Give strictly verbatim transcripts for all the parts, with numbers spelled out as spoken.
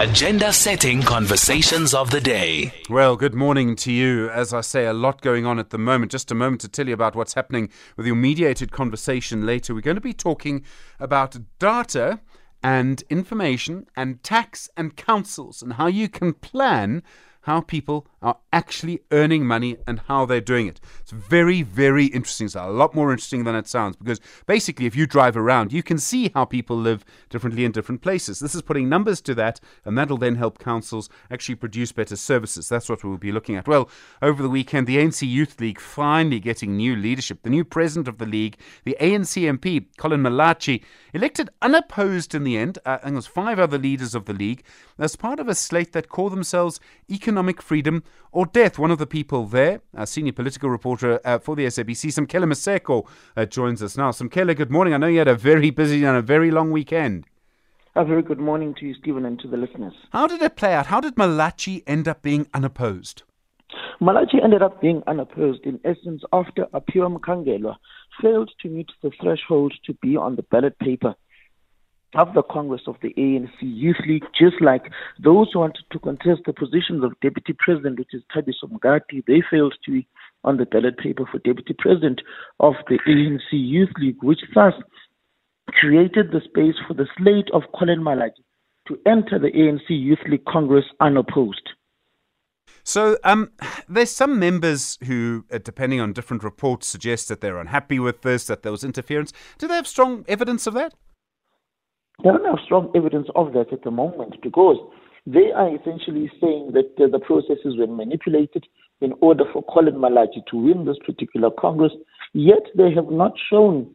Agenda-setting conversations of the day. Well, good morning to you. As I say, a lot going on at the moment. Just a moment to tell you about what's happening with your mediated conversation later. We're going to be talking about data and information and tax and councils and how you can plan how people are actually earning money and how they're doing it. It's very, very interesting. It's a lot more interesting than it sounds because basically if you drive around, you can see how people live differently in different places. This is putting numbers to that, and that'll then help councils actually produce better services. That's what we'll be looking at. Well, over the weekend, the A N C Youth League finally getting new leadership. The new president of the league, the A N C M P, Collen Malatji, elected unopposed in the end, uh, and there's five other leaders of the league, as part of a slate that call themselves Economic Freedom or Death. One of the people there, our senior political reporter uh, for the S A B C, Samkele Maseko, uh, joins us now. Samkele, good morning. I know you had a very busy and a very long weekend. A very good morning to you, Stephen, and to the listeners. How did it play out? How did Malatji end up being unopposed? Malatji ended up being unopposed, in essence, after Apiram Kangela failed to meet the threshold to be on the ballot paper of the Congress of the A N C Youth League, just like those who wanted to contest the positions of Deputy President, which is Thabiso Mgati. They failed to be on the ballot paper for Deputy President of the A N C Youth League, which thus created the space for the slate of Collen Malatji to enter the A N C Youth League Congress unopposed. So um, there's some members who, depending on different reports, suggest that they're unhappy with this, that there was interference. Do they have strong evidence of that? They don't have strong evidence of that at the moment because they are essentially saying that uh, the processes were manipulated in order for Collen Malatji to win this particular Congress, yet they have not shown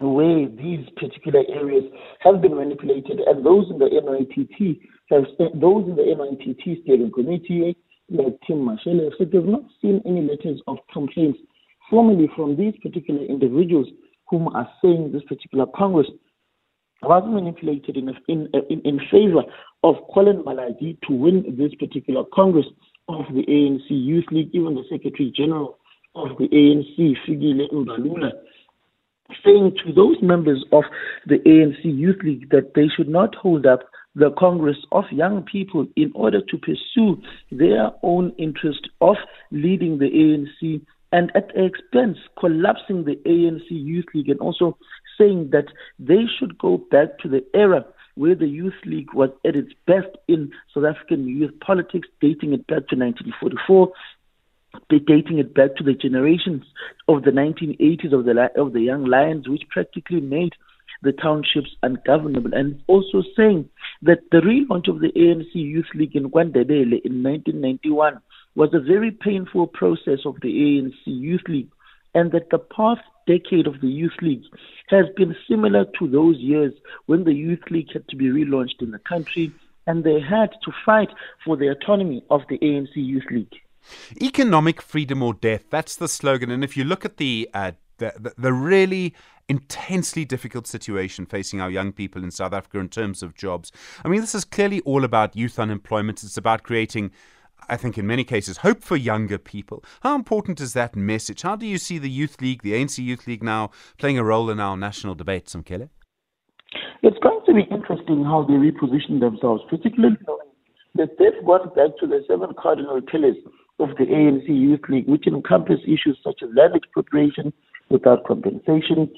where these particular areas have been manipulated, and those in the N Y P T have st- those in the N Y P T steering committee, like Tim Mashele, have said they've not seen any letters of complaints formally from these particular individuals whom are saying this particular Congress was manipulated in in in, in favour of Collen Malatji to win this particular Congress of the A N C Youth League. Even the Secretary General of the A N C, Fikile Mbalula, saying to those members of the A N C Youth League that they should not hold up the Congress of young people in order to pursue their own interest of leading the A N C, and at the expense collapsing the A N C Youth League, and also saying that they should go back to the era where the Youth League was at its best in South African youth politics, dating it back to nineteen forty-four, dating it back to the generations of the nineteen eighties of the, of the Young Lions, which practically made the townships ungovernable. And also saying that the relaunch of the A N C Youth League in KwaNdebele in nineteen ninety-one was a very painful process of the A N C Youth League, and that the past decade of the Youth League has been similar to those years when the Youth League had to be relaunched in the country, and they had to fight for the autonomy of the A N C Youth League. Economic freedom or death, that's the slogan. And if you look at the uh, the, the, the really intensely difficult situation facing our young people in South Africa in terms of jobs, I mean, this is clearly all about youth unemployment. It's about creating, I think in many cases, hope for younger people. How important is that message? How do you see the Youth League, the A N C Youth League now, playing a role in our national debate, Samkele? It's going to be interesting how they reposition themselves, particularly knowing that they've gone back to the seven cardinal pillars of the A N C Youth League, which encompass issues such as land expropriation without compensation,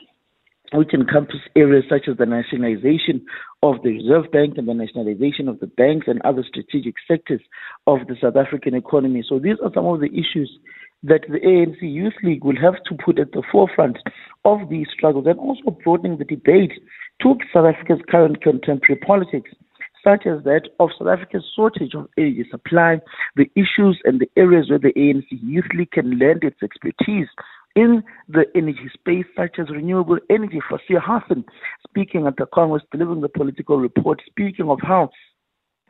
which encompass areas such as the nationalization of the Reserve Bank and the nationalization of the banks and other strategic sectors of the South African economy. So these are some of the issues that the A N C Youth League will have to put at the forefront of these struggles, and also broadening the debate to South Africa's current contemporary politics, such as that of South Africa's shortage of energy supply, the issues and the areas where the A N C Youth League can lend its expertise in the energy space, such as renewable energy. Fasiha Hassan, speaking at the Congress, delivering the political report, speaking of how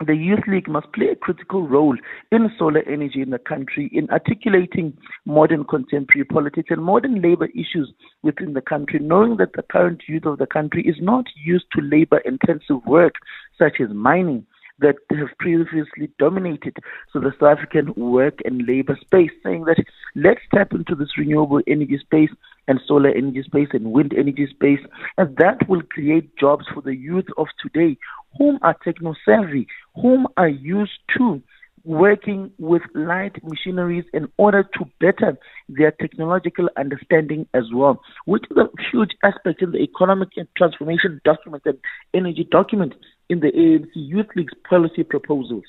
the Youth League must play a critical role in solar energy in the country, in articulating modern contemporary politics and modern labor issues within the country, knowing that the current youth of the country is not used to labor-intensive work, such as mining, that have previously dominated so the South African work and labor space, saying that let's tap into this renewable energy space and solar energy space and wind energy space, and that will create jobs for the youth of today, whom are techno-savvy, whom are used to working with light machineries in order to better their technological understanding as well, which is a huge aspect in the economic transformation document and energy document in the A N C Youth League's policy proposals.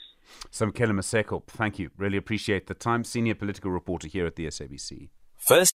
Samkele Maseko, thank you. Really appreciate the time. Senior political reporter here at the S A B C. First.